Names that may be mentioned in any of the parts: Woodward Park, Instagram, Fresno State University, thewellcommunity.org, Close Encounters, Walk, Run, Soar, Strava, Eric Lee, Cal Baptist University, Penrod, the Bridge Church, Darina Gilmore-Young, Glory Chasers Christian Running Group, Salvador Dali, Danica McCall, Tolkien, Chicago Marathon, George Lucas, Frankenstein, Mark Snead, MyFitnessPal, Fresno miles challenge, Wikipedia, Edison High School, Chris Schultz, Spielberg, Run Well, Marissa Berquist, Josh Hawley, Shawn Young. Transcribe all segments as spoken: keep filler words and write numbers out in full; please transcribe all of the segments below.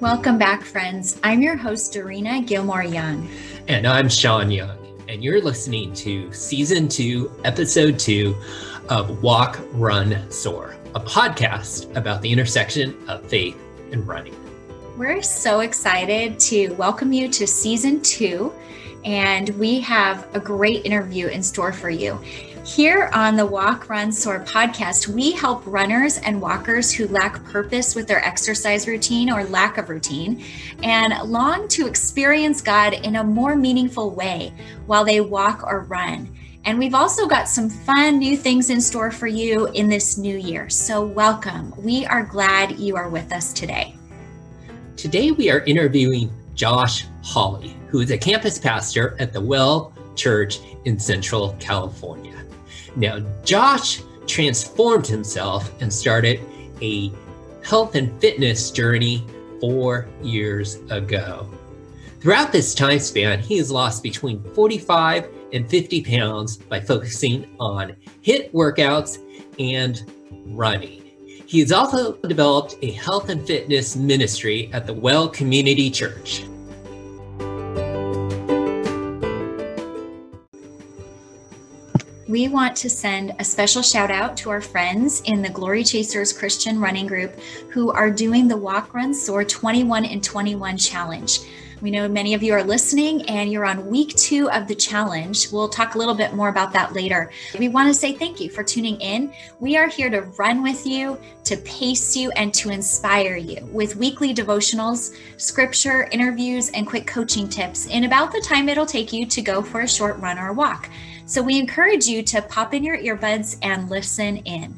Welcome back, friends. I'm your host, Darina Gilmore-Young. And I'm Shawn Young, and you're listening to Season two, Episode two of Walk, Run, Soar, a podcast about the intersection of faith and running. We're so excited to welcome you to Season two, and we have a great interview in store for you. Here on the Walk, Run, Soar podcast, we help runners and walkers who lack purpose with their exercise routine or lack of routine and long to experience God in a more meaningful way while they walk or run. And we've also got some fun new things in store for you in this new year. So welcome. We are glad you are with us today. Today we are interviewing Josh Hawley, who is a campus pastor at the Well Church in Central California. Now, Josh transformed himself and started a health and fitness journey four years ago. Throughout this time span, he has lost between forty-five and fifty pounds by focusing on HIIT workouts and running. He has also developed a health and fitness ministry at the Well Community Church. We want to send a special shout out to our friends in the Glory Chasers Christian Running Group who are doing the Walk, Run, Soar twenty-one and twenty-one challenge. We know many of you are listening and you're on week two of the challenge. We'll talk a little bit more about that later. We want to say thank you for tuning in. We are here to run with you, to pace you, and to inspire you with weekly devotionals, scripture, interviews, and quick coaching tips in about the time it'll take you to go for a short run or walk. So we encourage you to pop in your earbuds and listen in.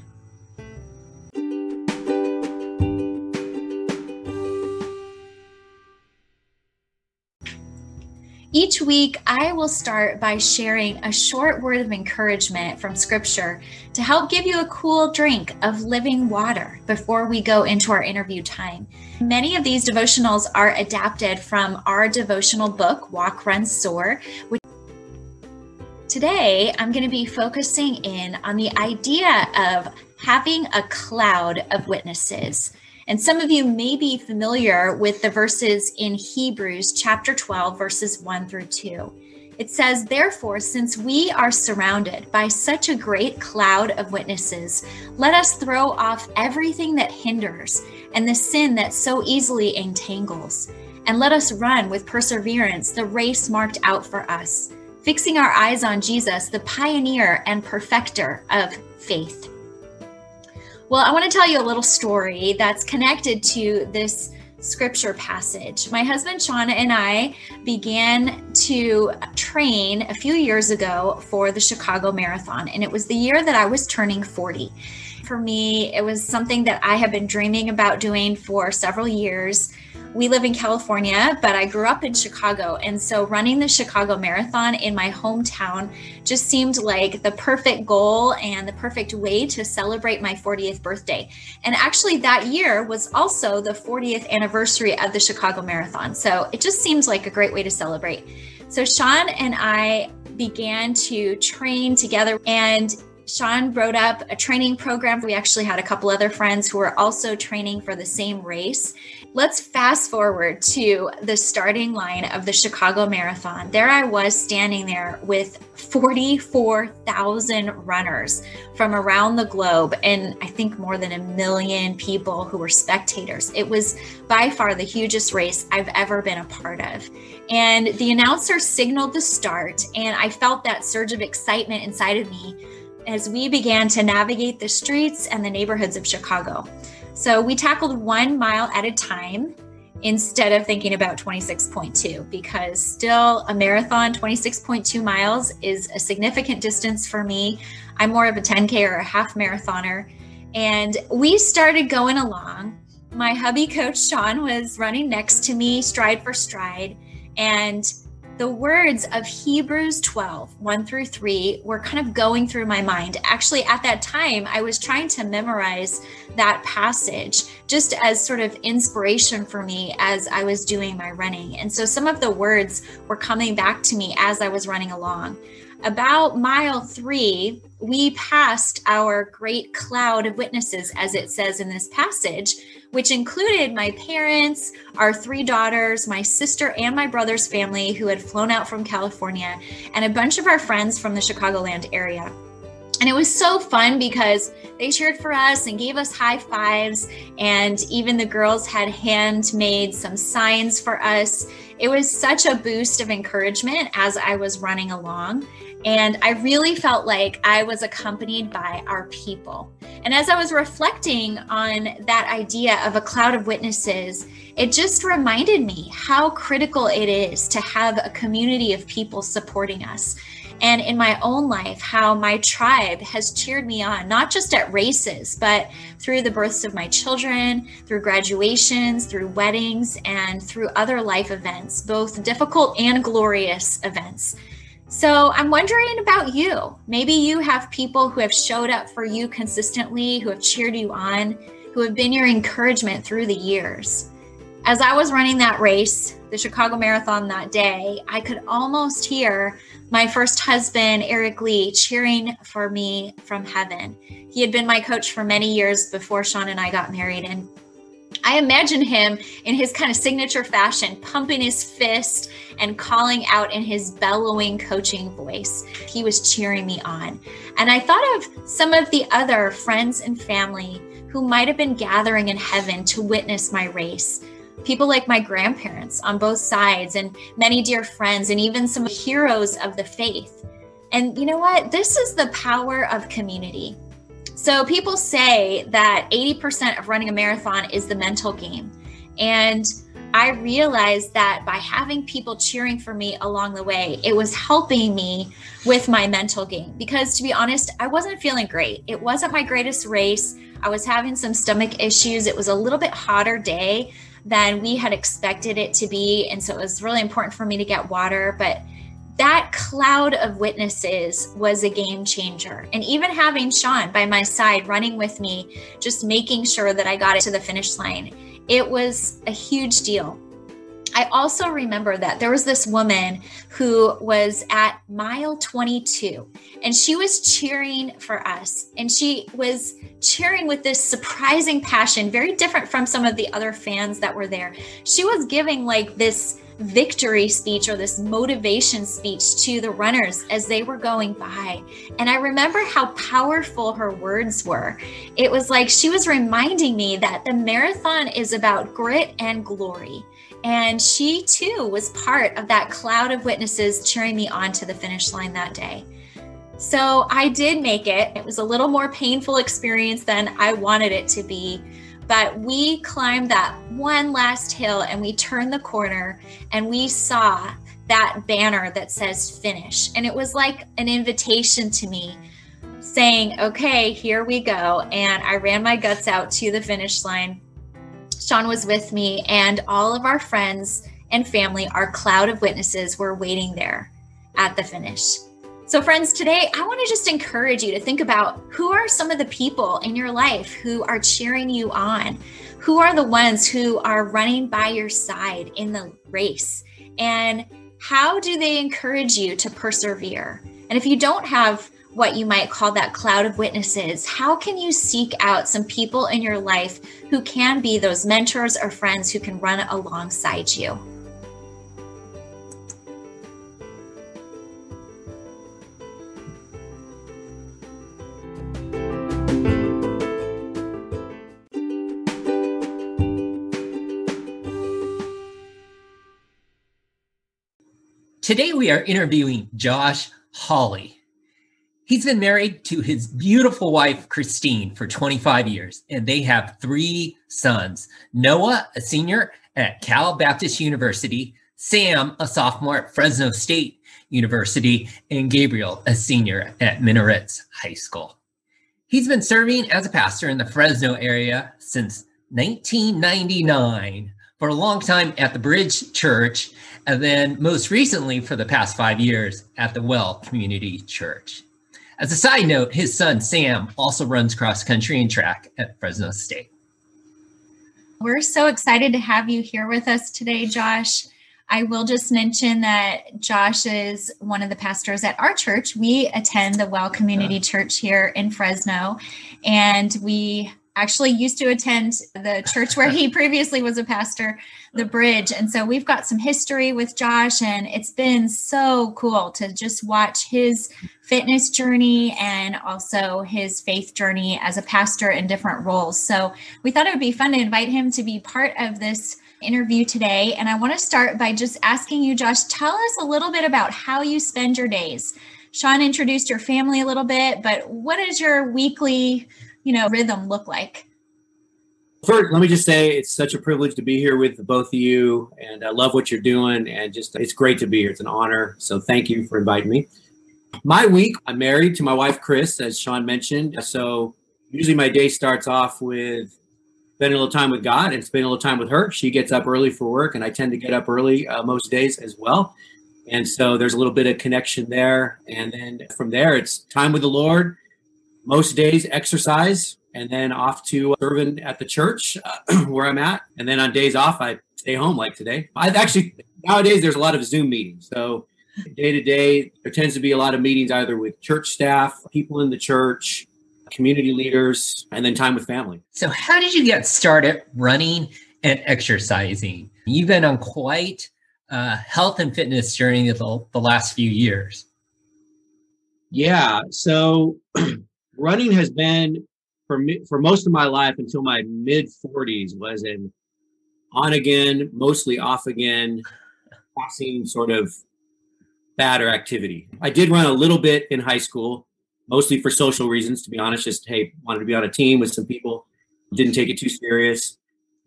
Each week, I will start by sharing a short word of encouragement from Scripture to help give you a cool drink of living water before we go into our interview time. Many of these devotionals are adapted from our devotional book, Walk, Run, Soar, which today, I'm going to be focusing in on the idea of having a cloud of witnesses. And some of you may be familiar with the verses in Hebrews chapter twelve, verses one through two. It says, "Therefore, since we are surrounded by such a great cloud of witnesses, let us throw off everything that hinders and the sin that so easily entangles. And let us run with perseverance the race marked out for us, fixing our eyes on Jesus, the pioneer and perfecter of faith." Well, I want to tell you a little story that's connected to this scripture passage. My husband, Shauna, and I began to train a few years ago for the Chicago Marathon, and it was the year that I was turning forty. For me, it was something that I had been dreaming about doing for several years. We live in California, but I grew up in Chicago. And so running the Chicago Marathon in my hometown just seemed like the perfect goal and the perfect way to celebrate my fortieth birthday. And actually that year was also the fortieth anniversary of the Chicago Marathon. So it just seems like a great way to celebrate. So Shawn and I began to train together, and Shawn wrote up a training program. We actually had a couple other friends who were also training for the same race. Let's fast forward to the starting line of the Chicago Marathon. There I was standing there with forty-four thousand runners from around the globe, and I think more than a million people who were spectators. It was by far the hugest race I've ever been a part of. And the announcer signaled the start, and I felt that surge of excitement inside of me as we began to navigate the streets and the neighborhoods of Chicago. So we tackled one mile at a time instead of thinking about twenty-six point two, because still a marathon, twenty-six point two miles is a significant distance for me. I'm more of a ten K or a half marathoner. And we started going along. My hubby coach, Shawn, was running next to me, stride for stride. And the words of Hebrews twelve, one through three were kind of going through my mind. Actually, at that time, I was trying to memorize that passage just as sort of inspiration for me as I was doing my running. And so some of the words were coming back to me as I was running along. About mile three, we passed our great cloud of witnesses, as it says in this passage, which included my parents, our three daughters, my sister and my brother's family who had flown out from California, and a bunch of our friends from the Chicagoland area. And it was so fun because they cheered for us and gave us high fives. And even the girls had handmade some signs for us. It was such a boost of encouragement as I was running along. And I really felt like I was accompanied by our people. And as I was reflecting on that idea of a cloud of witnesses, it just reminded me how critical it is to have a community of people supporting us. And in my own life, how my tribe has cheered me on, not just at races, but through the births of my children, through graduations, through weddings, and through other life events, both difficult and glorious events. So I'm wondering about you. Maybe you have people who have showed up for you consistently, who have cheered you on, who have been your encouragement through the years. As I was running that race, the Chicago Marathon that day, I could almost hear my first husband, Eric Lee, cheering for me from heaven. He had been my coach for many years before Shawn and I got married. And I imagine him in his kind of signature fashion, pumping his fist and calling out in his bellowing coaching voice. He was cheering me on. And I thought of some of the other friends and family who might have been gathering in heaven to witness my race. People like my grandparents on both sides and many dear friends and even some heroes of the faith. And you know what? This is the power of community. So people say that eighty percent of running a marathon is the mental game. And I realized that by having people cheering for me along the way, it was helping me with my mental game. Because to be honest, I wasn't feeling great. It wasn't my greatest race. I was having some stomach issues. It was a little bit hotter day than we had expected it to be. And so it was really important for me to get water. But that cloud of witnesses was a game changer. And even having Shawn by my side, running with me, just making sure that I got it to the finish line, it was a huge deal. I also remember that there was this woman who was at mile twenty-two, and she was cheering for us. And she was cheering with this surprising passion, very different from some of the other fans that were there. She was giving like this victory speech or this motivation speech to the runners as they were going by. And I remember how powerful her words were. It was like she was reminding me that the marathon is about grit and glory. And she too was part of that cloud of witnesses cheering me on to the finish line that day. So I did make it. It was a little more painful experience than I wanted it to be. But we climbed that one last hill and we turned the corner and we saw that banner that says finish. And it was like an invitation to me saying, okay, here we go. And I ran my guts out to the finish line. Shawn was with me, and all of our friends and family, our cloud of witnesses, were waiting there at the finish. So friends, today, I want to just encourage you to think about who are some of the people in your life who are cheering you on? Who are the ones who are running by your side in the race? And how do they encourage you to persevere? And if you don't have what you might call that cloud of witnesses, how can you seek out some people in your life who can be those mentors or friends who can run alongside you? Today we are interviewing Josh Hawley. He's been married to his beautiful wife, Christine, for twenty-five years, and they have three sons. Noah, a senior at Cal Baptist University, Sam, a sophomore at Fresno State University, and Gabriel, a senior at Minarets High School. He's been serving as a pastor in the Fresno area since nineteen ninety-nine, for a long time at the Bridge Church, and then most recently for the past five years at the Well Community Church. As a side note, his son, Sam, also runs cross-country and track at Fresno State. We're so excited to have you here with us today, Josh. I will just mention that Josh is one of the pastors at our church. We attend the Well Community yeah. Church here in Fresno, and we actually used to attend the church where he previously was a pastor, the Bridge. And so we've got some history with Josh, and it's been so cool to just watch his fitness journey and also his faith journey as a pastor in different roles. So we thought it would be fun to invite him to be part of this interview today. And I want to start by just asking you, Josh, tell us a little bit about how you spend your days. Shawn introduced your family a little bit, but what is your weekly, you know, rhythm look like? First, let me just say it's such a privilege to be here with both of you, and I love what you're doing, and just it's great to be here. It's an honor. So thank you for inviting me. My week, I'm married to my wife, Chris, as Shawn mentioned. So usually my day starts off with spending a little time with God and spending a little time with her. She gets up early for work, and I tend to get up early uh, most days as well. And so there's a little bit of connection there. And then from there, it's time with the Lord. Most days exercise, and then off to serving at the church uh, where I'm at. And then on days off, I stay home like today. I've actually, nowadays there's a lot of Zoom meetings. So day to day, there tends to be a lot of meetings either with church staff, people in the church, community leaders, and then time with family. So how did you get started running and exercising? You've been on quite a health and fitness journey the, the last few years. Yeah, so... Running has been, for me, for most of my life until my mid forties, was an on-again, mostly off-again, passing sort of fad or activity. I did run a little bit in high school, mostly for social reasons, to be honest. Just, hey, wanted to be on a team with some people. Didn't take it too serious.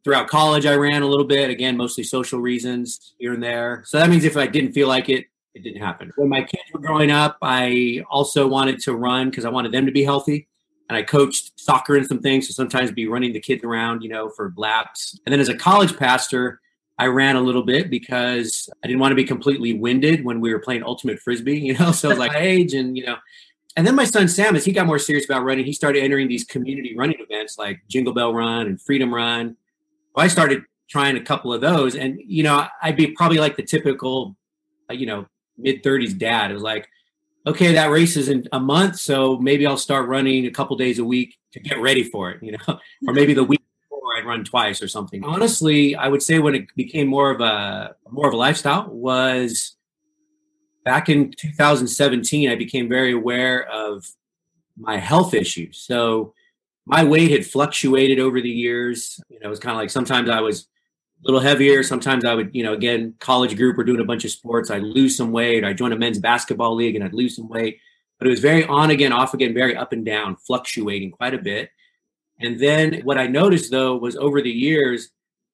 Throughout college, I ran a little bit. Again, mostly social reasons here and there. So that means if I didn't feel like it, it didn't happen. When my kids were growing up, I also wanted to run because I wanted them to be healthy. And I coached soccer and some things. So sometimes be running the kids around, you know, for laps. And then as a college pastor, I ran a little bit because I didn't want to be completely winded when we were playing ultimate Frisbee, you know, so I was like my age and, you know, and then my son, Sam, as he got more serious about running, he started entering these community running events like Jingle Bell Run and Freedom Run. Well, I started trying a couple of those, and, you know, I'd be probably like the typical, you know, mid thirties dad. It was like, okay, that race is in a month, so maybe I'll start running a couple days a week to get ready for it, you know, or maybe the week before I'd run twice or something. Honestly, I would say when it became more of a more of a lifestyle was back in two thousand seventeen. I became very aware of my health issues. So my weight had fluctuated over the years. You know, it was kind of like sometimes I was little heavier. Sometimes I would, you know, again, college group or doing a bunch of sports, I'd lose some weight. I joined a men's basketball league and I'd lose some weight, but it was very on again, off again, very up and down, fluctuating quite a bit. And then what I noticed though, was over the years,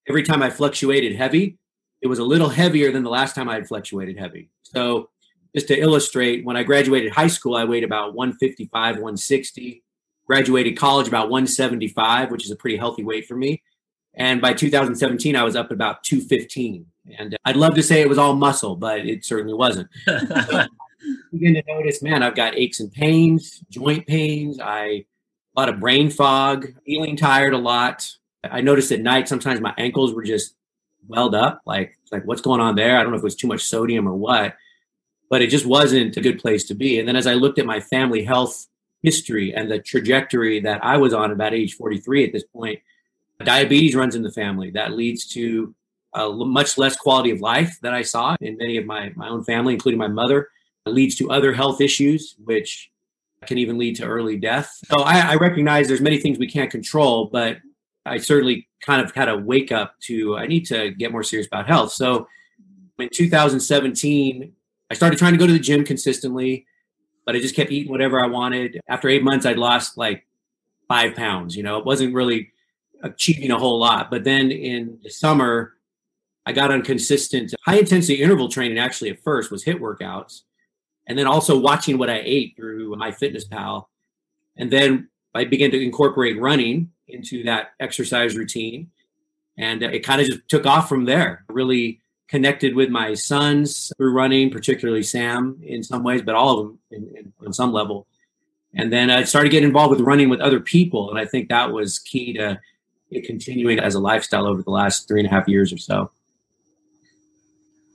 every time I fluctuated heavy, it was a little heavier than the last time I had fluctuated heavy. So just to illustrate, when I graduated high school, I weighed about one fifty-five, one sixty, graduated college about one seventy-five, which is a pretty healthy weight for me. And by two thousand seventeen, I was up about two fifteen. And I'd love to say it was all muscle, but it certainly wasn't. So I began to notice, man, I've got aches and pains, joint pains. I a lot of brain fog, feeling tired a lot. I noticed at night, sometimes my ankles were just welled up. Like, like what's going on there? I don't know if it was too much sodium or what, but it just wasn't a good place to be. And then as I looked at my family health history and the trajectory that I was on about age forty-three at this point, diabetes runs in the family. That leads to a much less quality of life that I saw in many of my, my own family, including my mother. It leads to other health issues, which can even lead to early death. So I, I recognize there's many things we can't control, but I certainly kind of had a wake up to, I need to get more serious about health. So in two thousand seventeen, I started trying to go to the gym consistently, but I just kept eating whatever I wanted. After eight months, I'd lost like five pounds. You know, it wasn't really achieving a whole lot. But then in the summer, I got on consistent high intensity interval training. Actually, at first was HIIT workouts, and then also watching what I ate through MyFitnessPal. And then I began to incorporate running into that exercise routine. And it kind of just took off from there. I really connected with my sons through running, particularly Sam in some ways, but all of them in, in, on some level. And then I started getting involved with running with other people. And I think that was key to it continuing as a lifestyle over the last three and a half years or so.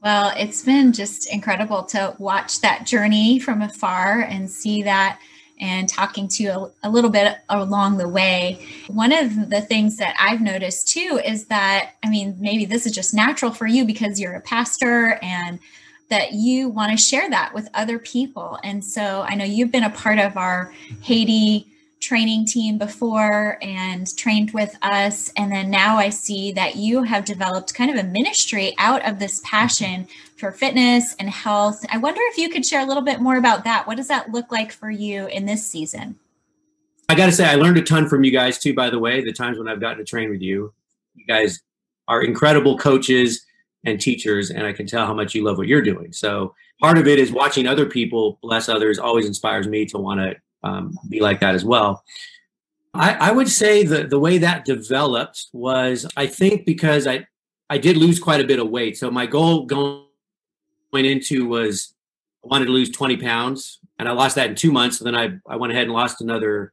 Well, it's been just incredible to watch that journey from afar and see that, and talking to you a, a little bit along the way. One of the things that I've noticed too is that, I mean, maybe this is just natural for you because you're a pastor, and that you want to share that with other people. And so I know you've been a part of our Haiti training team before and trained with us. And then now I see that you have developed kind of a ministry out of this passion for fitness and health. I wonder if you could share a little bit more about that. What does that look like for you in this season? I got to say, I learned a ton from you guys too, by the way, the times when I've gotten to train with you. You guys are incredible coaches and teachers, and I can tell how much you love what you're doing. So part of it is watching other people bless others always inspires me to want to Um, be like that as well. I, I would say the, the way that developed was, I think, because I, I did lose quite a bit of weight. So my goal going into was I wanted to lose twenty pounds, and I lost that in two months. So then I, I went ahead and lost another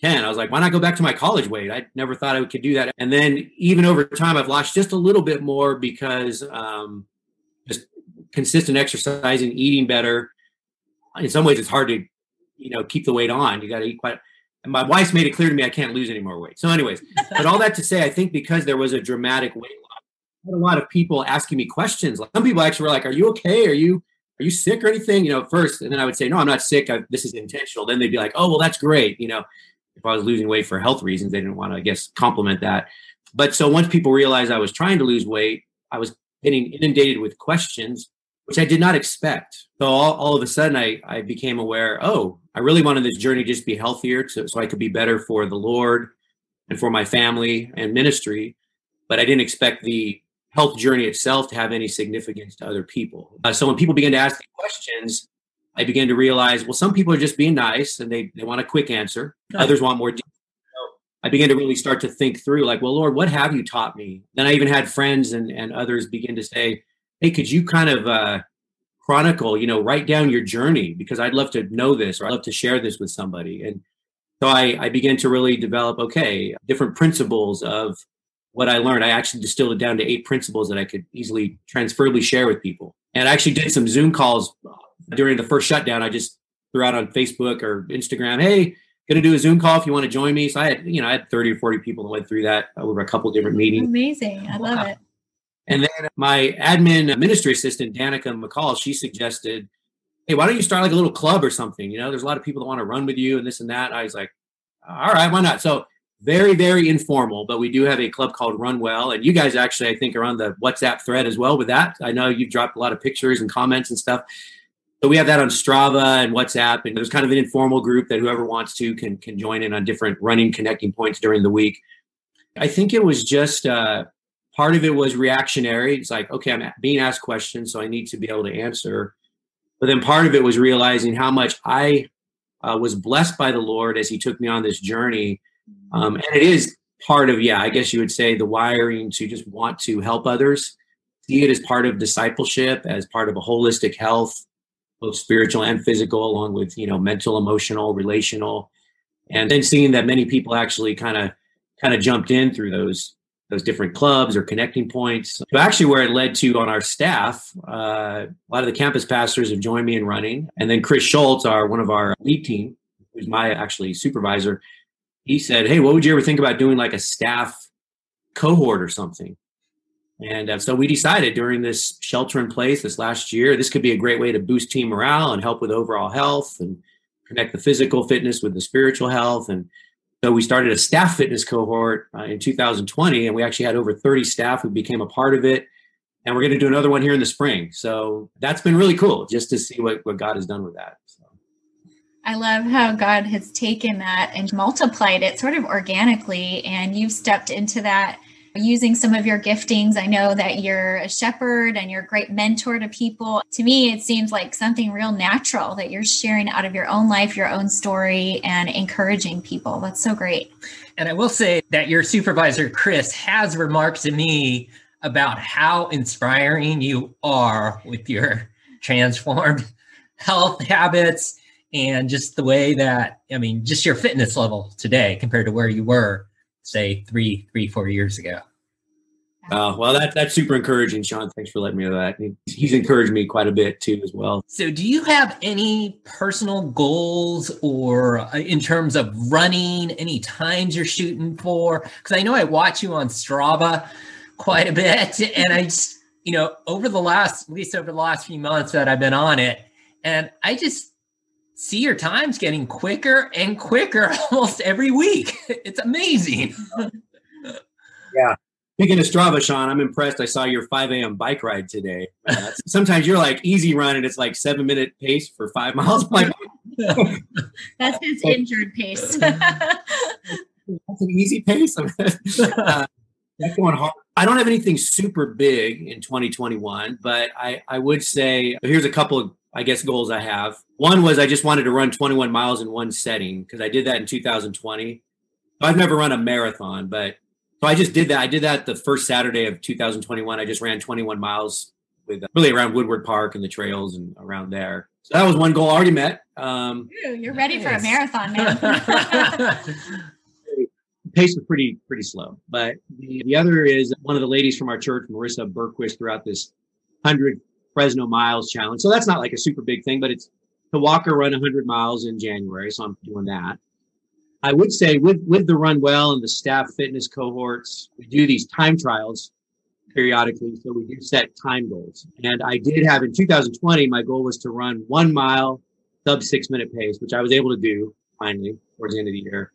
ten. I was like, why not go back to my college weight? I never thought I could do that. And then even over time, I've lost just a little bit more because um, just consistent exercise and eating better. In some ways, it's hard to you know, keep the weight on. You got to eat quite, and my wife's made it clear to me, I can't lose any more weight. So anyways, but all that to say, I think because there was a dramatic weight loss, I had a lot of people asking me questions. Like, some people actually were like, are you okay? Are you, are you sick or anything? You know, first, and then I would say, no, I'm not sick. I, this is intentional. Then they'd be like, oh, well, that's great. You know, if I was losing weight for health reasons, they didn't want to, I guess, compliment that. But so once people realized I was trying to lose weight, I was getting inundated with questions, which I did not expect. So all, all of a sudden I, I became aware, oh, I really wanted this journey just to be healthier so, so I could be better for the Lord and for my family and ministry. But I didn't expect the health journey itself to have any significance to other people. Uh, so when people began to ask me questions, I began to realize, well, some people are just being nice and they, they want a quick answer. Right. Others want more detail. So I began to really start to think through like, well, Lord, what have you taught me? Then I even had friends and, and others begin to say, hey, could you kind of uh, chronicle, you know, write down your journey, because I'd love to know this, or I'd love to share this with somebody. And so I, I began to really develop, okay, different principles of what I learned. I actually distilled it down to eight principles that I could easily transferably share with people. And I actually did some Zoom calls during the first shutdown. I just threw out on Facebook or Instagram, hey, going to do a Zoom call if you want to join me. So I had, you know, I had thirty or forty people that went through that over a couple of different meetings. Amazing. I love wow. it. And then my admin ministry assistant, Danica McCall, she suggested, hey, why don't you start like a little club or something? You know, there's a lot of people that want to run with you and this and that. And I was like, all right, why not? So very, very informal, but we do have a club called Run Well. And you guys actually, I think, are on the WhatsApp thread as well with that. I know you've dropped a lot of pictures and comments and stuff. So we have that on Strava and WhatsApp. And there's kind of an informal group that whoever wants to can, can join in on different running connecting points during the week. I think it was just... Uh, Part of it was reactionary. It's like, okay, I'm being asked questions, so I need to be able to answer. But then part of it was realizing how much I uh, was blessed by the Lord as he took me on this journey. Um, and it is part of, yeah, I guess you would say the wiring to just want to help others. See it as part of discipleship, as part of a holistic health, both spiritual and physical, along with, you know, mental, emotional, relational. And then seeing that many people actually kind of kind of jumped in through those those different clubs or connecting points. So actually where it led to on our staff, uh, a lot of the campus pastors have joined me in running. And then Chris Schultz, our one of our lead team, who's my actually supervisor, he said, hey, what would you ever think about doing like a staff cohort or something? And uh, so we decided during this shelter in place this last year, this could be a great way to boost team morale and help with overall health and connect the physical fitness with the spiritual health. And so we started a staff fitness cohort uh, in two thousand twenty, and we actually had over thirty staff who became a part of it. And we're going to do another one here in the spring. So that's been really cool just to see what, what God has done with that. So. I love how God has taken that and multiplied it sort of organically. And you've stepped into that using some of your giftings. I know that you're a shepherd and you're a great mentor to people. To me, it seems like something real natural that you're sharing out of your own life, your own story, and encouraging people. That's so great. And I will say that your supervisor, Chris, has remarked to me about how inspiring you are with your transformed health habits and just the way that, I mean, just your fitness level today compared to where you were, say, three, three, four years ago. Uh, well, that, that's super encouraging, Shawn. Thanks for letting me know that. He's encouraged me quite a bit too as well. So do you have any personal goals or uh, in terms of running, any times you're shooting for? Because I know I watch you on Strava quite a bit. And I just, you know, over the last, at least over the last few months that I've been on it, and I just see your times getting quicker and quicker almost every week. It's amazing. Yeah. Speaking of Strava, Shawn, I'm impressed. I saw your five a.m. bike ride today. Uh, sometimes you're like easy run and it's like seven minute pace for five miles. That's his injured pace. That's an easy pace. uh, that's going hard. I don't have anything super big in twenty twenty-one, but I, I would say here's a couple of, I guess, goals I have. One was I just wanted to run twenty-one miles in one setting because I did that in two thousand twenty. I've never run a marathon, but So I just did that. I did that the first Saturday of two thousand twenty-one. I just ran twenty-one miles with uh, really around Woodward Park and the trails and around there. So that was one goal I already met. Um, Ooh, you're ready nice. for a marathon, man. Pace was pretty, pretty slow. But the, the other is one of the ladies from our church, Marissa Berquist, threw out this one hundred Fresno miles challenge. So that's not like a super big thing, but it's to walk or run one hundred miles in January. So I'm doing that. I would say with, with the Run Well and the staff fitness cohorts, we do these time trials periodically. So we do set time goals. And I did have in two thousand twenty, my goal was to run one mile sub six minute pace, which I was able to do finally towards the end of the year.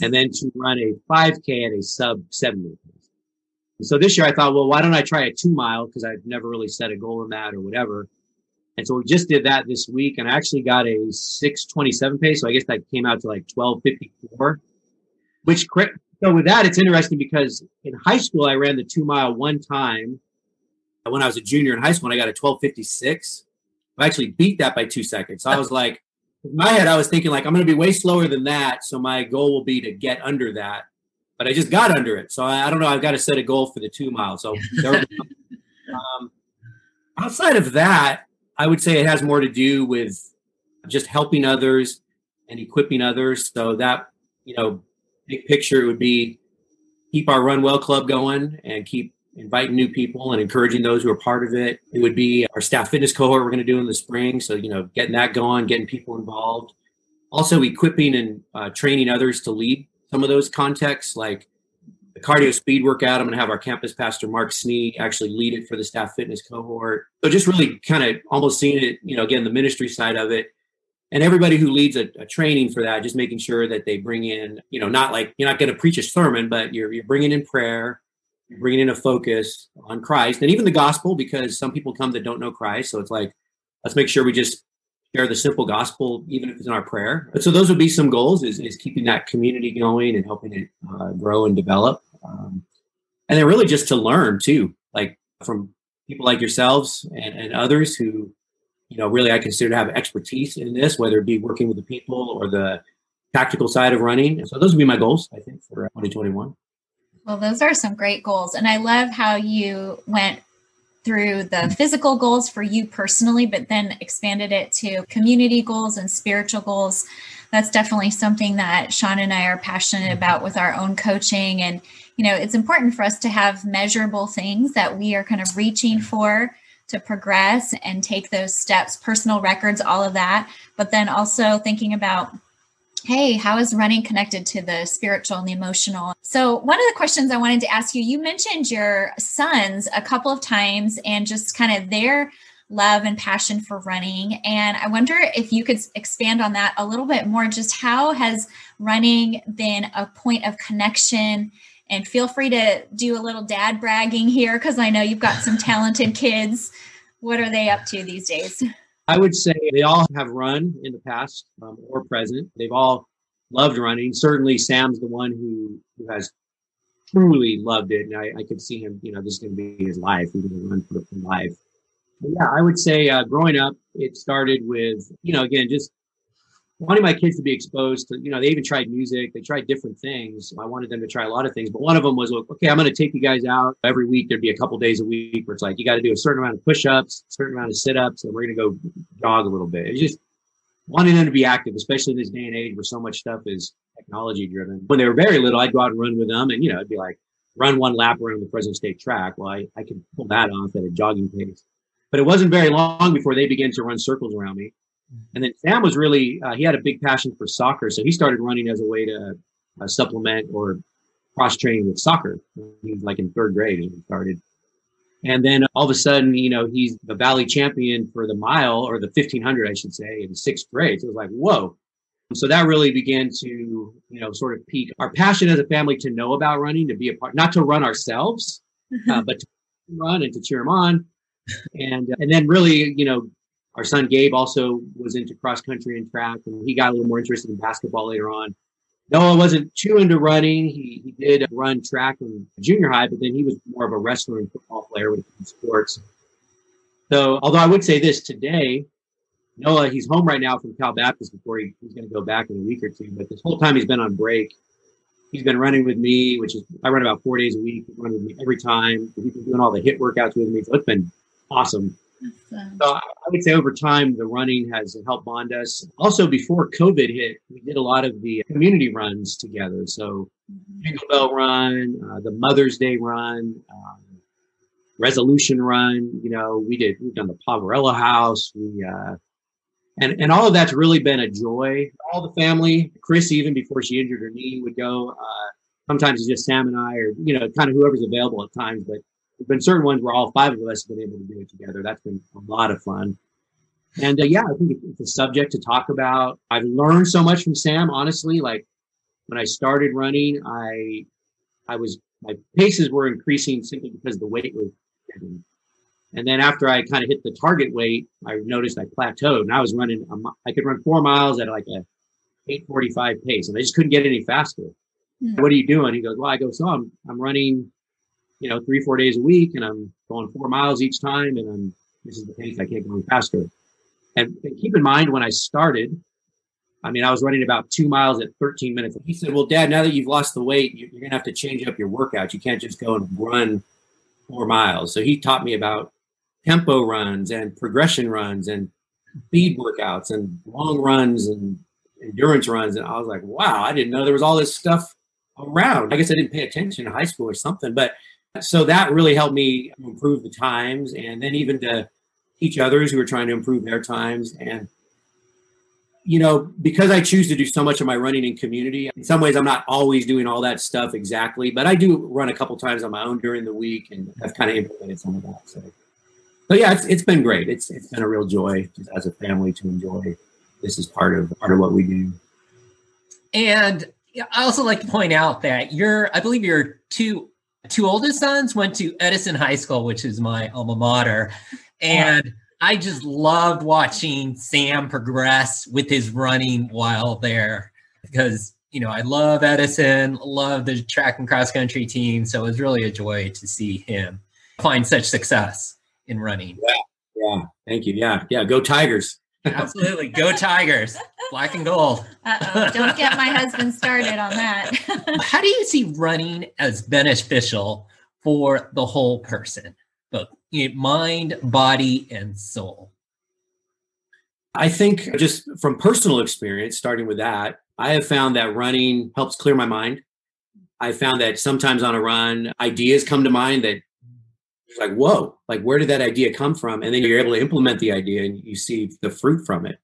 And then to run a five K at a sub seven minute pace. And so this year I thought, well, why don't I try a two mile? Cause I've never really set a goal in that or whatever. And so we just did that this week, and I actually got a six twenty-seven pace. So I guess that came out to like twelve fifty-four, which, so with that, it's interesting because in high school, I ran the two mile one time when I was a junior in high school, and I got a twelve fifty-six. I actually beat that by two seconds. So I was like, in my head, I was thinking like, I'm going to be way slower than that. So my goal will be to get under that, but I just got under it. So I, I don't know. I've got to set a goal for the two miles. So there was, um, outside of that, I would say it has more to do with just helping others and equipping others. So that, you know, big picture would be keep our Run Well Club going and keep inviting new people and encouraging those who are part of it. It would be our staff fitness cohort we're going to do in the spring. So, you know, getting that going, getting people involved. Also equipping and uh, training others to lead some of those contexts, like the cardio speed workout. I'm going to have our campus pastor, Mark Snead, actually lead it for the staff fitness cohort. So just really kind of almost seeing it, you know, again, the ministry side of it. And everybody who leads a, a training for that, just making sure that they bring in, you know, not like you're not going to preach a sermon, but you're, you're bringing in prayer, you're bringing in a focus on Christ and even the gospel, because some people come that don't know Christ. So it's like, let's make sure we just share the simple gospel, even if it's in our prayer. But so those would be some goals, is, is keeping that community going and helping it uh, grow and develop. Um, and then really just to learn too, like from people like yourselves and, and others who, you know, really I consider to have expertise in this, whether it be working with the people or the tactical side of running. And so those would be my goals, I think, for twenty twenty-one. Well, those are some great goals. And I love how you went through the physical goals for you personally, but then expanded it to community goals and spiritual goals. That's definitely something that Shawn and I are passionate about with our own coaching. And, you know, it's important for us to have measurable things that we are kind of reaching for to progress and take those steps, personal records, all of that. But then also thinking about, hey, how is running connected to the spiritual and the emotional? So one of the questions I wanted to ask you, you mentioned your sons a couple of times and just kind of their love and passion for running. And I wonder if you could expand on that a little bit more, just how has running been a point of connection? And feel free to do a little dad bragging here, because I know you've got some talented kids. What are they up to these days? I would say they all have run in the past um, or present. They've all loved running. Certainly Sam's the one who, who has truly loved it. And I, I could see him, you know, this is going to be his life. He's going to run for life. But yeah, I would say uh, growing up, it started with, you know, again, just wanting my kids to be exposed to, you know, they even tried music. They tried different things. I wanted them to try a lot of things. But one of them was, like, okay, I'm going to take you guys out. Every week, there'd be a couple days a week where it's like, you got to do a certain amount of push-ups, a certain amount of sit-ups, and we're going to go jog a little bit. It's just wanting them to be active, especially in this day and age where so much stuff is technology-driven. When they were very little, I'd go out and run with them. And, you know, it'd be like, run one lap around the Fresno State track. Well, I, I could pull that off at a jogging pace. But it wasn't very long before they began to run circles around me. And then Sam was really, uh, he had a big passion for soccer. So he started running as a way to uh, supplement or cross training with soccer. He was like in third grade and he started. And then all of a sudden, you know, he's the Valley champion for the mile, or the fifteen hundred, I should say, in sixth grade. So it was like, whoa. So that really began to, you know, sort of pique our passion as a family to know about running, to be a part, not to run ourselves, uh, but to run and to cheer him on. And, uh, and then really, you know, our son Gabe also was into cross country and track, and he got a little more interested in basketball later on. Noah wasn't too into running. He, he did run track in junior high, but then he was more of a wrestler and football player with sports. So although I would say this today, Noah, he's home right now from Cal Baptist before he, he's going to go back in a week or two. But this whole time he's been on break, he's been running with me, which is, I run about four days a week. He's running with me every time. He's been doing all the HIIT workouts with me. So it's been awesome. Awesome. So I would say over time, the running has helped bond us. Also, before COVID hit, we did a lot of the community runs together. So mm-hmm. Jingle Bell Run, uh, the Mother's Day Run, um, Resolution Run. You know, we did, we've done the Pavarella House. We, uh, and, and all of that's really been a joy. All the family, Chris, even before she injured her knee, would go. Uh, sometimes it's just Sam and I, or, you know, kind of whoever's available at times, but there've been certain ones where all five of us have been able to do it together. That's been a lot of fun. And uh, yeah, I think it's a subject to talk about. I've learned so much from Sam, honestly. Like when I started running, I, I was, my paces were increasing simply because the weight was getting. And then after I kind of hit the target weight, I noticed I plateaued, and I was running, a, I could run four miles at like a eight forty-five pace, and I just couldn't get any faster. Mm. What are you doing? He goes, well, I go, so I'm, I'm running, you know, three, four days a week, and I'm going four miles each time, and I'm, this is the pace, I can't go any faster. And, and keep in mind, when I started, I mean, I was running about two miles at thirteen minutes. He said, well, Dad, now that you've lost the weight, you're, you're going to have to change up your workout. You can't just go and run four miles. So he taught me about tempo runs and progression runs and speed workouts and long runs and endurance runs. And I was like, wow, I didn't know there was all this stuff around. I guess I didn't pay attention in high school or something, but so that really helped me improve the times, and then even to teach others who are trying to improve their times. And, you know, because I choose to do so much of my running in community, in some ways I'm not always doing all that stuff exactly, but I do run a couple times on my own during the week, and I've kind of implemented some of that. So, so yeah, it's, it's been great. It's It's been a real joy just as a family to enjoy. This is part of part of what we do. And I also like to point out that you're, I believe you're two... Two oldest sons went to Edison High School, which is my alma mater. And I just loved watching Sam progress with his running while there because, you know, I love Edison, love the track and cross country team. So it was really a joy to see him find such success in running. Yeah. Yeah. Thank you. Yeah. Yeah. Go Tigers. Absolutely. Go Tigers. Black and gold. Uh-oh, don't get my husband started on that. How do you see running as beneficial for the whole person, both mind, body, and soul? I think just from personal experience, starting with that, I have found that running helps clear my mind. I found that sometimes on a run, ideas come to mind that it's like, whoa, like where did that idea come from? And then you're able to implement the idea and you see the fruit from it.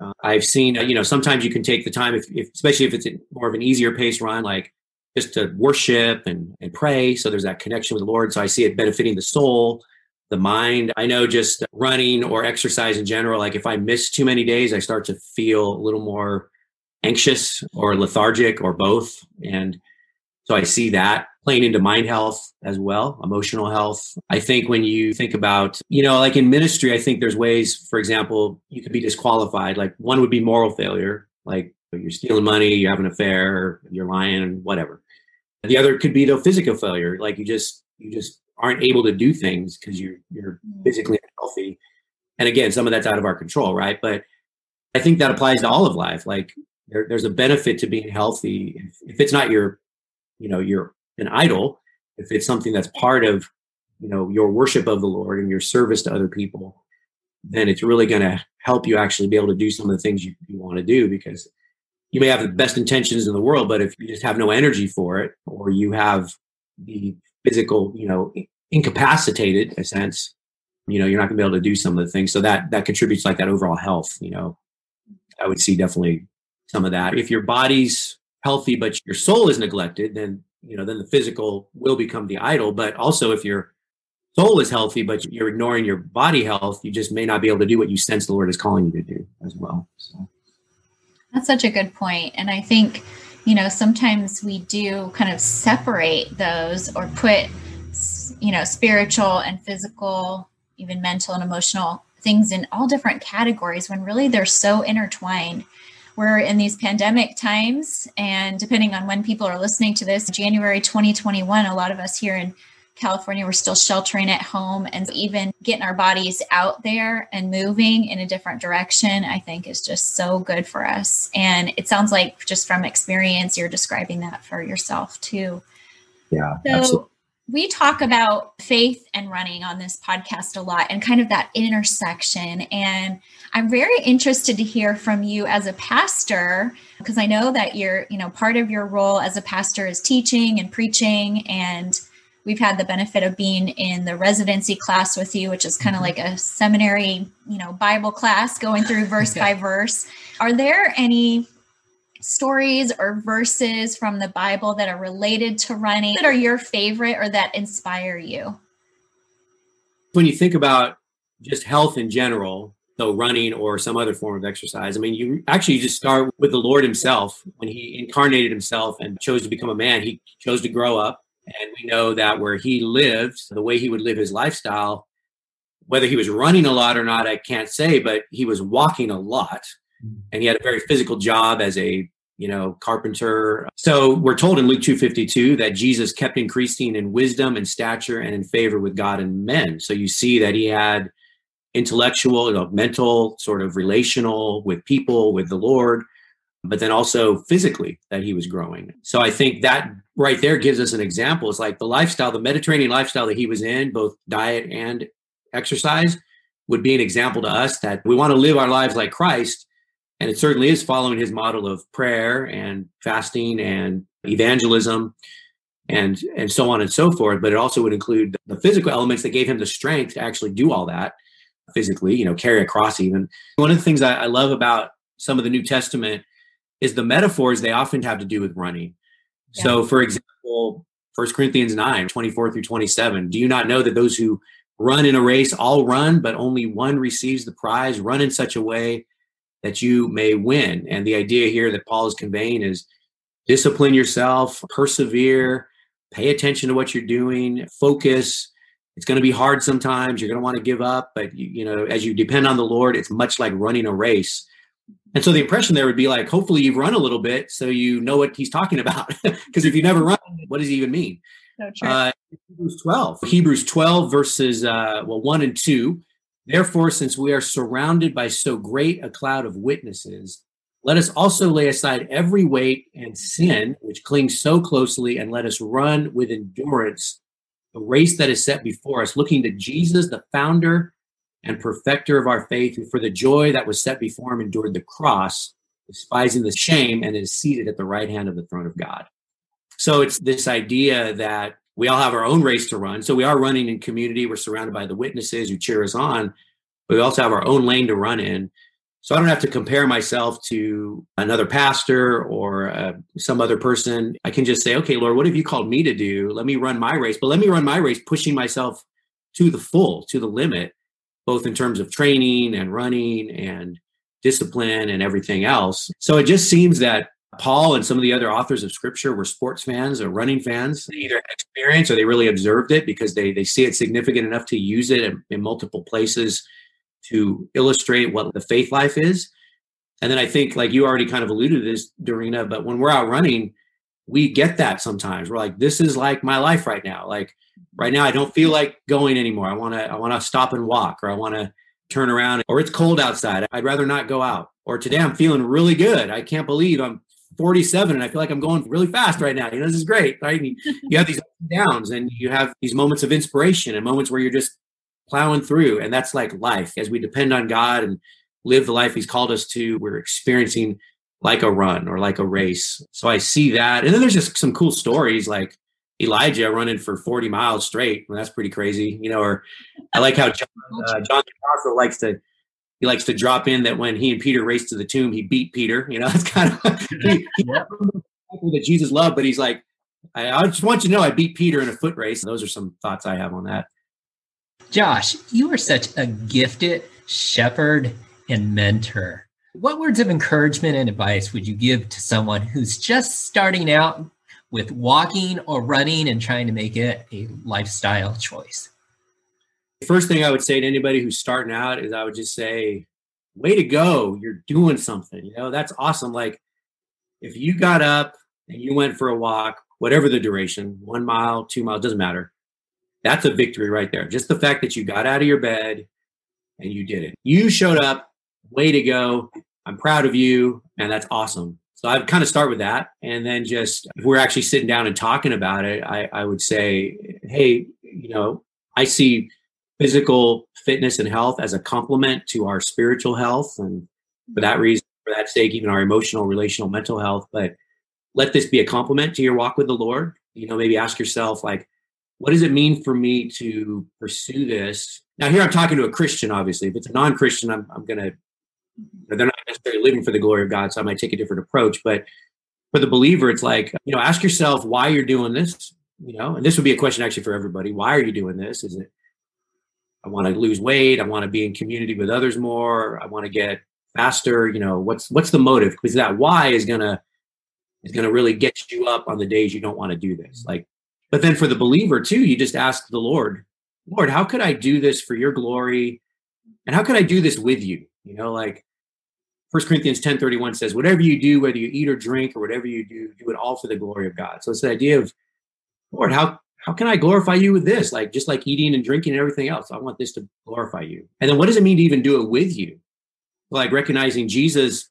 Uh, I've seen, you know, sometimes you can take the time, if, if especially if it's more of an easier paced run, like just to worship and, and pray. So there's that connection with the Lord. So I see it benefiting the soul, the mind. I know just running or exercise in general, like if I miss too many days, I start to feel a little more anxious or lethargic or both. And so I see that playing into mind health as well, emotional health. I think when you think about, you know, like in ministry, I think there's ways, for example, you could be disqualified. Like one would be moral failure, like you're stealing money, you have an affair, you're lying, whatever. The other could be the physical failure. Like you just, you just aren't able to do things because you're, you're physically unhealthy. And again, some of that's out of our control, right? But I think that applies to all of life. Like there, there's a benefit to being healthy. If, if it's not your, you know, your an idol, if it's something that's part of, you know, your worship of the Lord and your service to other people, then it's really going to help you actually be able to do some of the things you, you want to do, because you may have the best intentions in the world, but if you just have no energy for it, or you have the physical, you know, incapacitated in a sense, you know, you're not gonna be able to do some of the things. So that, that contributes like that overall health, you know, I would see definitely some of that. If your body's healthy, but your soul is neglected, then, you know, then the physical will become the idol. But also if your soul is healthy, but you're ignoring your body health, you just may not be able to do what you sense the Lord is calling you to do as well. So. That's such a good point. And I think, you know, sometimes we do kind of separate those or put, you know, spiritual and physical, even mental and emotional things in all different categories when really they're so intertwined. We're in these pandemic times, and depending on when people are listening to this, January twenty twenty-one, a lot of us here in California were still sheltering at home, and even getting our bodies out there and moving in a different direction, I think is just so good for us. And it sounds like just from experience, you're describing that for yourself too. Yeah, so absolutely. We talk about faith and running on this podcast a lot, and kind of that intersection. And I'm very interested to hear from you as a pastor, because I know that you're, you know, part of your role as a pastor is teaching and preaching. And we've had the benefit of being in the residency class with you, which is kind of like a seminary, you know, Bible class going through verse okay. by verse. Are there any stories or verses from the Bible that are related to running that are your favorite or that inspire you? When you think about just health in general, so running or some other form of exercise, I mean, you actually just start with the Lord himself. When he incarnated himself and chose to become a man, he chose to grow up. And we know that where he lived, the way he would live his lifestyle, whether he was running a lot or not, I can't say, but he was walking a lot. And he had a very physical job as a, you know, carpenter. So we're told in Luke two fifty-two that Jesus kept increasing in wisdom and stature and in favor with God and men. So you see that he had intellectual, you know, mental, sort of relational with people, with the Lord, but then also physically that he was growing. So I think that right there gives us an example. It's like the lifestyle, the Mediterranean lifestyle that he was in, both diet and exercise, would be an example to us that we want to live our lives like Christ. And it certainly is following his model of prayer and fasting and evangelism and and so on and so forth. But it also would include the physical elements that gave him the strength to actually do all that physically, you know, carry a cross even. One of the things I love about some of the New Testament is the metaphors they often have to do with running. Yeah. So, for example, First Corinthians nine, twenty-four through twenty-seven, do you not know that those who run in a race all run, but only one receives the prize? Run in such a way that you may win. And the idea here that Paul is conveying is discipline yourself, persevere, pay attention to what you're doing, focus. It's going to be hard sometimes. You're going to want to give up, but you, you know, as you depend on the Lord, it's much like running a race. And so the impression there would be like, hopefully you've run a little bit so you know what he's talking about. Because if you never run, what does he even mean? So true. Uh, Hebrews twelve, Hebrews twelve verses uh, well one and two. Therefore, since we are surrounded by so great a cloud of witnesses, let us also lay aside every weight and sin which clings so closely, and let us run with endurance the race that is set before us, looking to Jesus, the founder and perfecter of our faith, who for the joy that was set before him endured the cross, despising the shame, and is seated at the right hand of the throne of God. So it's this idea that we all have our own race to run. So we are running in community. We're surrounded by the witnesses who cheer us on, but we also have our own lane to run in. So I don't have to compare myself to another pastor or uh, some other person. I can just say, okay, Lord, what have you called me to do? Let me run my race, but let me run my race, pushing myself to the full, to the limit, both in terms of training and running and discipline and everything else. So it just seems that Paul and some of the other authors of scripture were sports fans or running fans. They either experienced or they really observed it because they, they see it significant enough to use it in, in multiple places to illustrate what the faith life is. And then I think, like you already kind of alluded to this, Darina, but when we're out running, we get that sometimes. We're like, this is like my life right now. Like right now, I don't feel like going anymore. I want to I want to stop and walk, or I want to turn around, or it's cold outside. I'd rather not go out. Or today I'm feeling really good. I can't believe I'm forty-seven and I feel like I'm going really fast right now. You know, this is great, right? You have these ups and downs, and you have these moments of inspiration and moments where you're just plowing through. And that's like life. As we depend on God and live the life he's called us to, we're experiencing like a run or like a race. So I see that. And then there's just some cool stories like Elijah running for forty miles straight. Well, that's pretty crazy. You know, or I like how John, uh, John also likes to, he likes to drop in that when he and Peter raced to the tomb, he beat Peter. You know, it's kind of he, he that Jesus loved, but he's like, I, I just want you to know I beat Peter in a foot race. Those are some thoughts I have on that. Josh, you are such a gifted shepherd and mentor. What words of encouragement and advice would you give to someone who's just starting out with walking or running and trying to make it a lifestyle choice? The first thing I would say to anybody who's starting out is I would just say, way to go. You're doing something. You know, that's awesome. Like if you got up and you went for a walk, whatever the duration, one mile, two miles, doesn't matter. That's a victory right there. Just the fact that you got out of your bed and you did it. You showed up, way to go. I'm proud of you. And that's awesome. So I'd kind of start with that. And then just, if we're actually sitting down and talking about it, I, I would say, hey, you know, I see physical fitness and health as a complement to our spiritual health. And for that reason, for that sake, even our emotional, relational, mental health. But let this be a complement to your walk with the Lord. You know, maybe ask yourself, like, what does it mean for me to pursue this? Now, here I'm talking to a Christian, obviously. If it's a non-Christian, I'm, I'm going to, they're not necessarily living for the glory of God, so I might take a different approach. But for the believer, it's like, you know, ask yourself why you're doing this, you know, and this would be a question actually for everybody. Why are you doing this? Is it, I want to lose weight. I want to be in community with others more. I want to get faster. You know, what's, what's the motive? Because that why is going to, is going to really get you up on the days you don't want to do this. Like, but then for the believer too, you just ask the Lord, Lord, how could I do this for your glory? And how could I do this with you? You know, like First Corinthians ten thirty-one says, whatever you do, whether you eat or drink or whatever you do, do it all for the glory of God. So it's the idea of, Lord, how, how can I glorify you with this? Like, just like eating and drinking and everything else, I want this to glorify you. And then what does it mean to even do it with you? Like recognizing Jesus,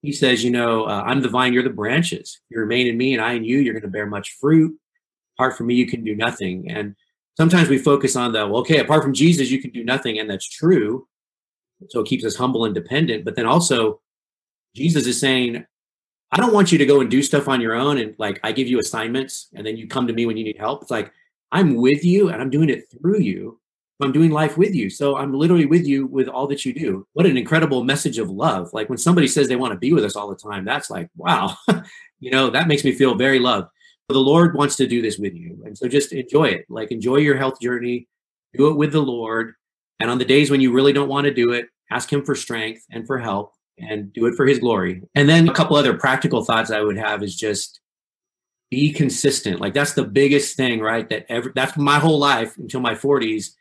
he says, you know, uh, I'm the vine, you're the branches. You remain in me and I in you, you're going to bear much fruit. Apart from me, you can do nothing. And sometimes we focus on the, well, okay, apart from Jesus, you can do nothing. And that's true. So it keeps us humble and dependent. But then also Jesus is saying, I don't want you to go and do stuff on your own. And like, I give you assignments and then you come to me when you need help. It's like, I'm with you and I'm doing it through you. I'm doing life with you. So I'm literally with you with all that you do. What an incredible message of love. Like when somebody says they want to be with us all the time, that's like, wow, you know, that makes me feel very loved. The Lord wants to do this with you. And so just enjoy it. Like enjoy your health journey, do it with the Lord. And on the days when you really don't want to do it, ask him for strength and for help and do it for his glory. And then a couple other practical thoughts I would have is just be consistent. Like that's the biggest thing, right? That every, that's my whole life until my forties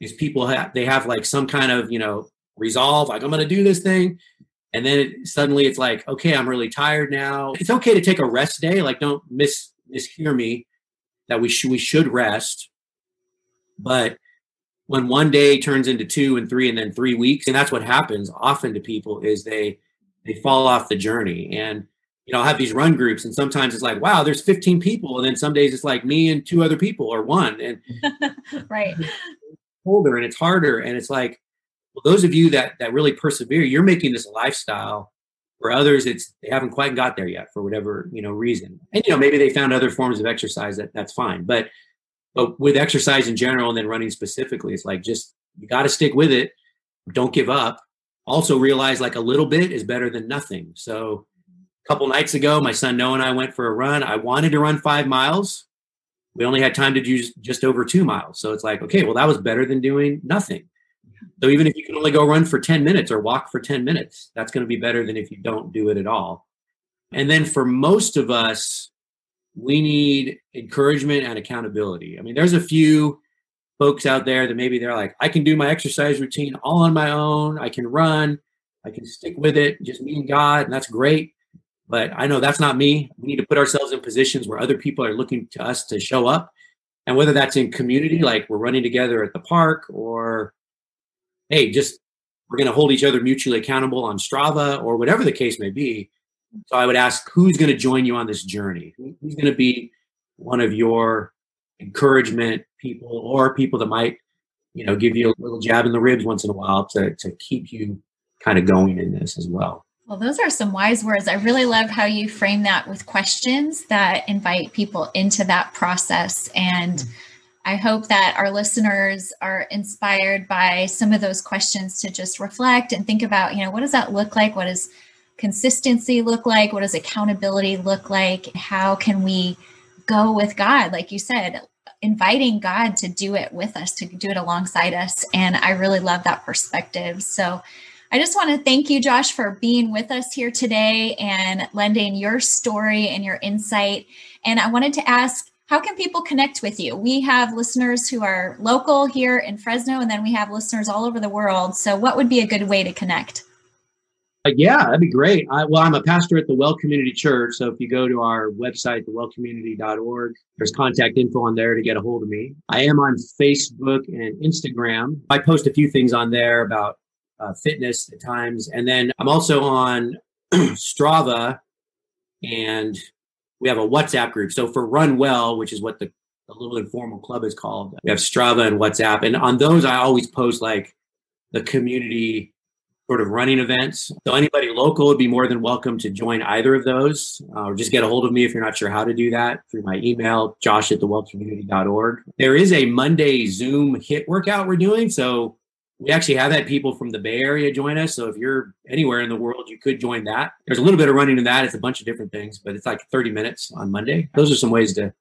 is people have, they have like some kind of, you know, resolve, like I'm going to do this thing. And then it, suddenly it's like, okay, I'm really tired now. It's okay to take a rest day. Like don't mis mishear me that we should, we should rest. But when one day turns into two and three and then three weeks, and that's what happens often to people is they, they fall off the journey. And, you know, I'll have these run groups and sometimes it's like, wow, there's fifteen people. And then some days it's like me and two other people or one. And right. It's colder and it's harder. And it's like, well, those of you that that really persevere, you're making this a lifestyle. For others, it's they haven't quite got there yet for whatever, you know, reason. And, you know, maybe they found other forms of exercise that that's fine. But but with exercise in general and then running specifically, it's like just you got to stick with it. Don't give up. Also realize like a little bit is better than nothing. So a couple nights ago, my son Noah and I went for a run. I wanted to run five miles. We only had time to do just over two miles. So it's like, okay, well, that was better than doing nothing. So even if you can only go run for ten minutes or walk for ten minutes, that's going to be better than if you don't do it at all. And then for most of us, we need encouragement and accountability. I mean, there's a few folks out there that maybe they're like, I can do my exercise routine all on my own. I can run. I can stick with it. Just me and God. And that's great. But I know that's not me. We need to put ourselves in positions where other people are looking to us to show up. And whether that's in community, like we're running together at the park or hey, just we're going to hold each other mutually accountable on Strava or whatever the case may be. So I would ask, who's going to join you on this journey? Who's going to be one of your encouragement people or people that might, you know, give you a little jab in the ribs once in a while to, to keep you kind of going in this as well? Well, those are some wise words. I really love how you frame that with questions that invite people into that process. And I hope that our listeners are inspired by some of those questions to just reflect and think about, you know, what does that look like? What does consistency look like? What does accountability look like? How can we go with God? Like you said, inviting God to do it with us, to do it alongside us. And I really love that perspective. So I just want to thank you, Josh, for being with us here today and lending your story and your insight. And I wanted to ask, how can people connect with you? We have listeners who are local here in Fresno, and then we have listeners all over the world. So what would be a good way to connect? Uh, yeah, that'd be great. I, well, I'm a pastor at the Well Community Church. So if you go to our website, the well community dot org, there's contact info on there to get a hold of me. I am on Facebook and Instagram. I post a few things on there about uh, fitness at times. And then I'm also on Strava, and we have a WhatsApp group. So for Run Well, which is what the, the little informal club is called, we have Strava and WhatsApp. And on those, I always post like the community sort of running events. So anybody local would be more than welcome to join either of those, uh, or just get a hold of me if you're not sure how to do that through my email, josh at the well community dot org. There is a Monday Zoom HIIT workout we're doing. So we actually have had people from the Bay Area join us. So if you're anywhere in the world, you could join that. There's a little bit of running in that. It's a bunch of different things, but it's like thirty minutes on Monday. Those are some ways to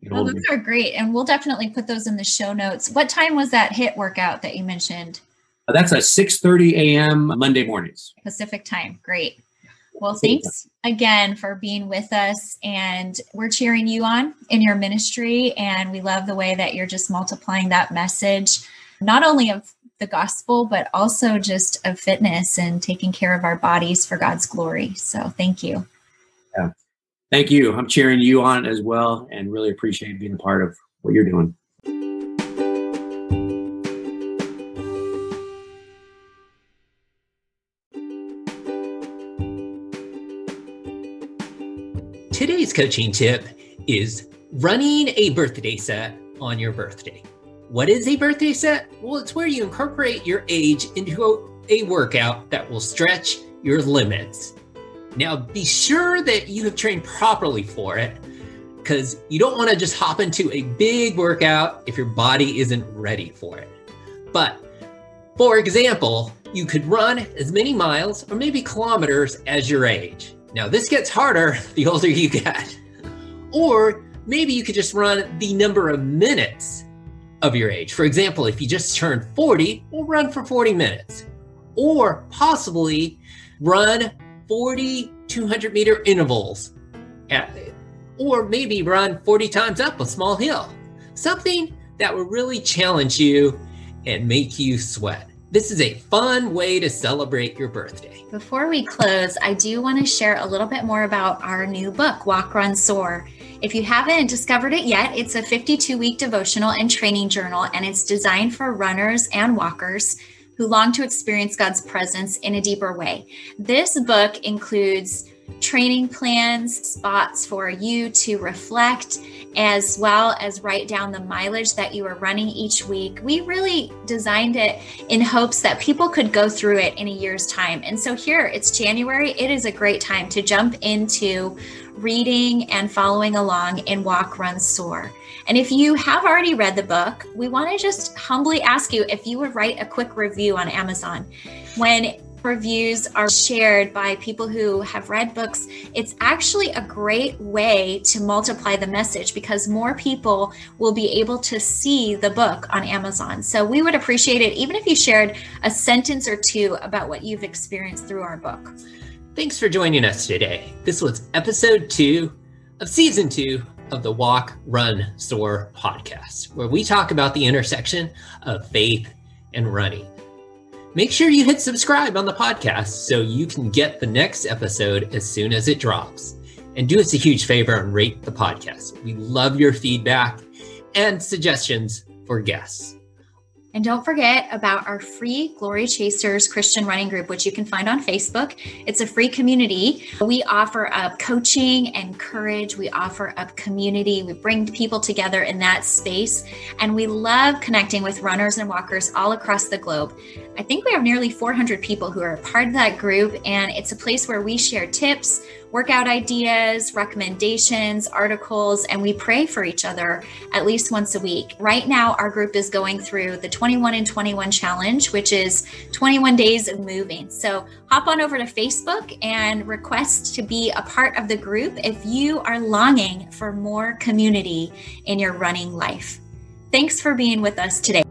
get hold of me. Those are great. And we'll definitely put those in the show notes. What time was that HIIT workout that you mentioned? Uh, that's at six thirty a.m. Monday mornings. Pacific time. Great. Well, thanks again for being with us, and we're cheering you on in your ministry. And we love the way that you're just multiplying that message, not only of the gospel, but also just of fitness and taking care of our bodies for God's glory. So thank you. Yeah. Thank you. I'm cheering you on as well, and really appreciate being a part of what you're doing. Today's coaching tip is running a birthday set on your birthday. What is a birthday set? Well, it's where you incorporate your age into a workout that will stretch your limits. Now, be sure that you have trained properly for it, because you don't want to just hop into a big workout if your body isn't ready for it. But for example, you could run as many miles or maybe kilometers as your age. Now, this gets harder the older you get. Or maybe you could just run the number of minutes of your age. For example, if you just turned forty, we'll run for forty minutes, or possibly run forty two hundred meter intervals, at, or maybe run forty times up a small hill, something that will really challenge you and make you sweat. This is a fun way to celebrate your birthday. Before we close, I do want to share a little bit more about our new book, Walk, Run, Soar. If you haven't discovered it yet, it's a fifty-two week devotional and training journal, and it's designed for runners and walkers who long to experience God's presence in a deeper way. This book includes training plans, spots for you to reflect, as well as write down the mileage that you are running each week. We really designed it in hopes that people could go through it in a year's time. And so here, it's January. It is a great time to jump into reading and following along in Walk, Run, Soar. And if you have already read the book, we want to just humbly ask you if you would write a quick review on Amazon. When reviews are shared by people who have read books, it's actually a great way to multiply the message, because more people will be able to see the book on Amazon. So we would appreciate it even if you shared a sentence or two about what you've experienced through our book. Thanks for joining us today. This was episode two of season two of the Walk, Run, Soar podcast, where we talk about the intersection of faith and running. Make sure you hit subscribe on the podcast so you can get the next episode as soon as it drops. And do us a huge favor and rate the podcast. We love your feedback and suggestions for guests. And don't forget about our free Glory Chasers Christian Running Group, which you can find on Facebook. It's a free community. We offer up coaching and courage. We offer up community. We bring people together in that space. And we love connecting with runners and walkers all across the globe. I think we have nearly four hundred people who are a part of that group. And it's a place where we share tips, workout ideas, recommendations, articles, and we pray for each other at least once a week. Right now, our group is going through the twenty-one and twenty-one challenge, which is twenty-one days of moving. So hop on over to Facebook and request to be a part of the group if you are longing for more community in your running life. Thanks for being with us today.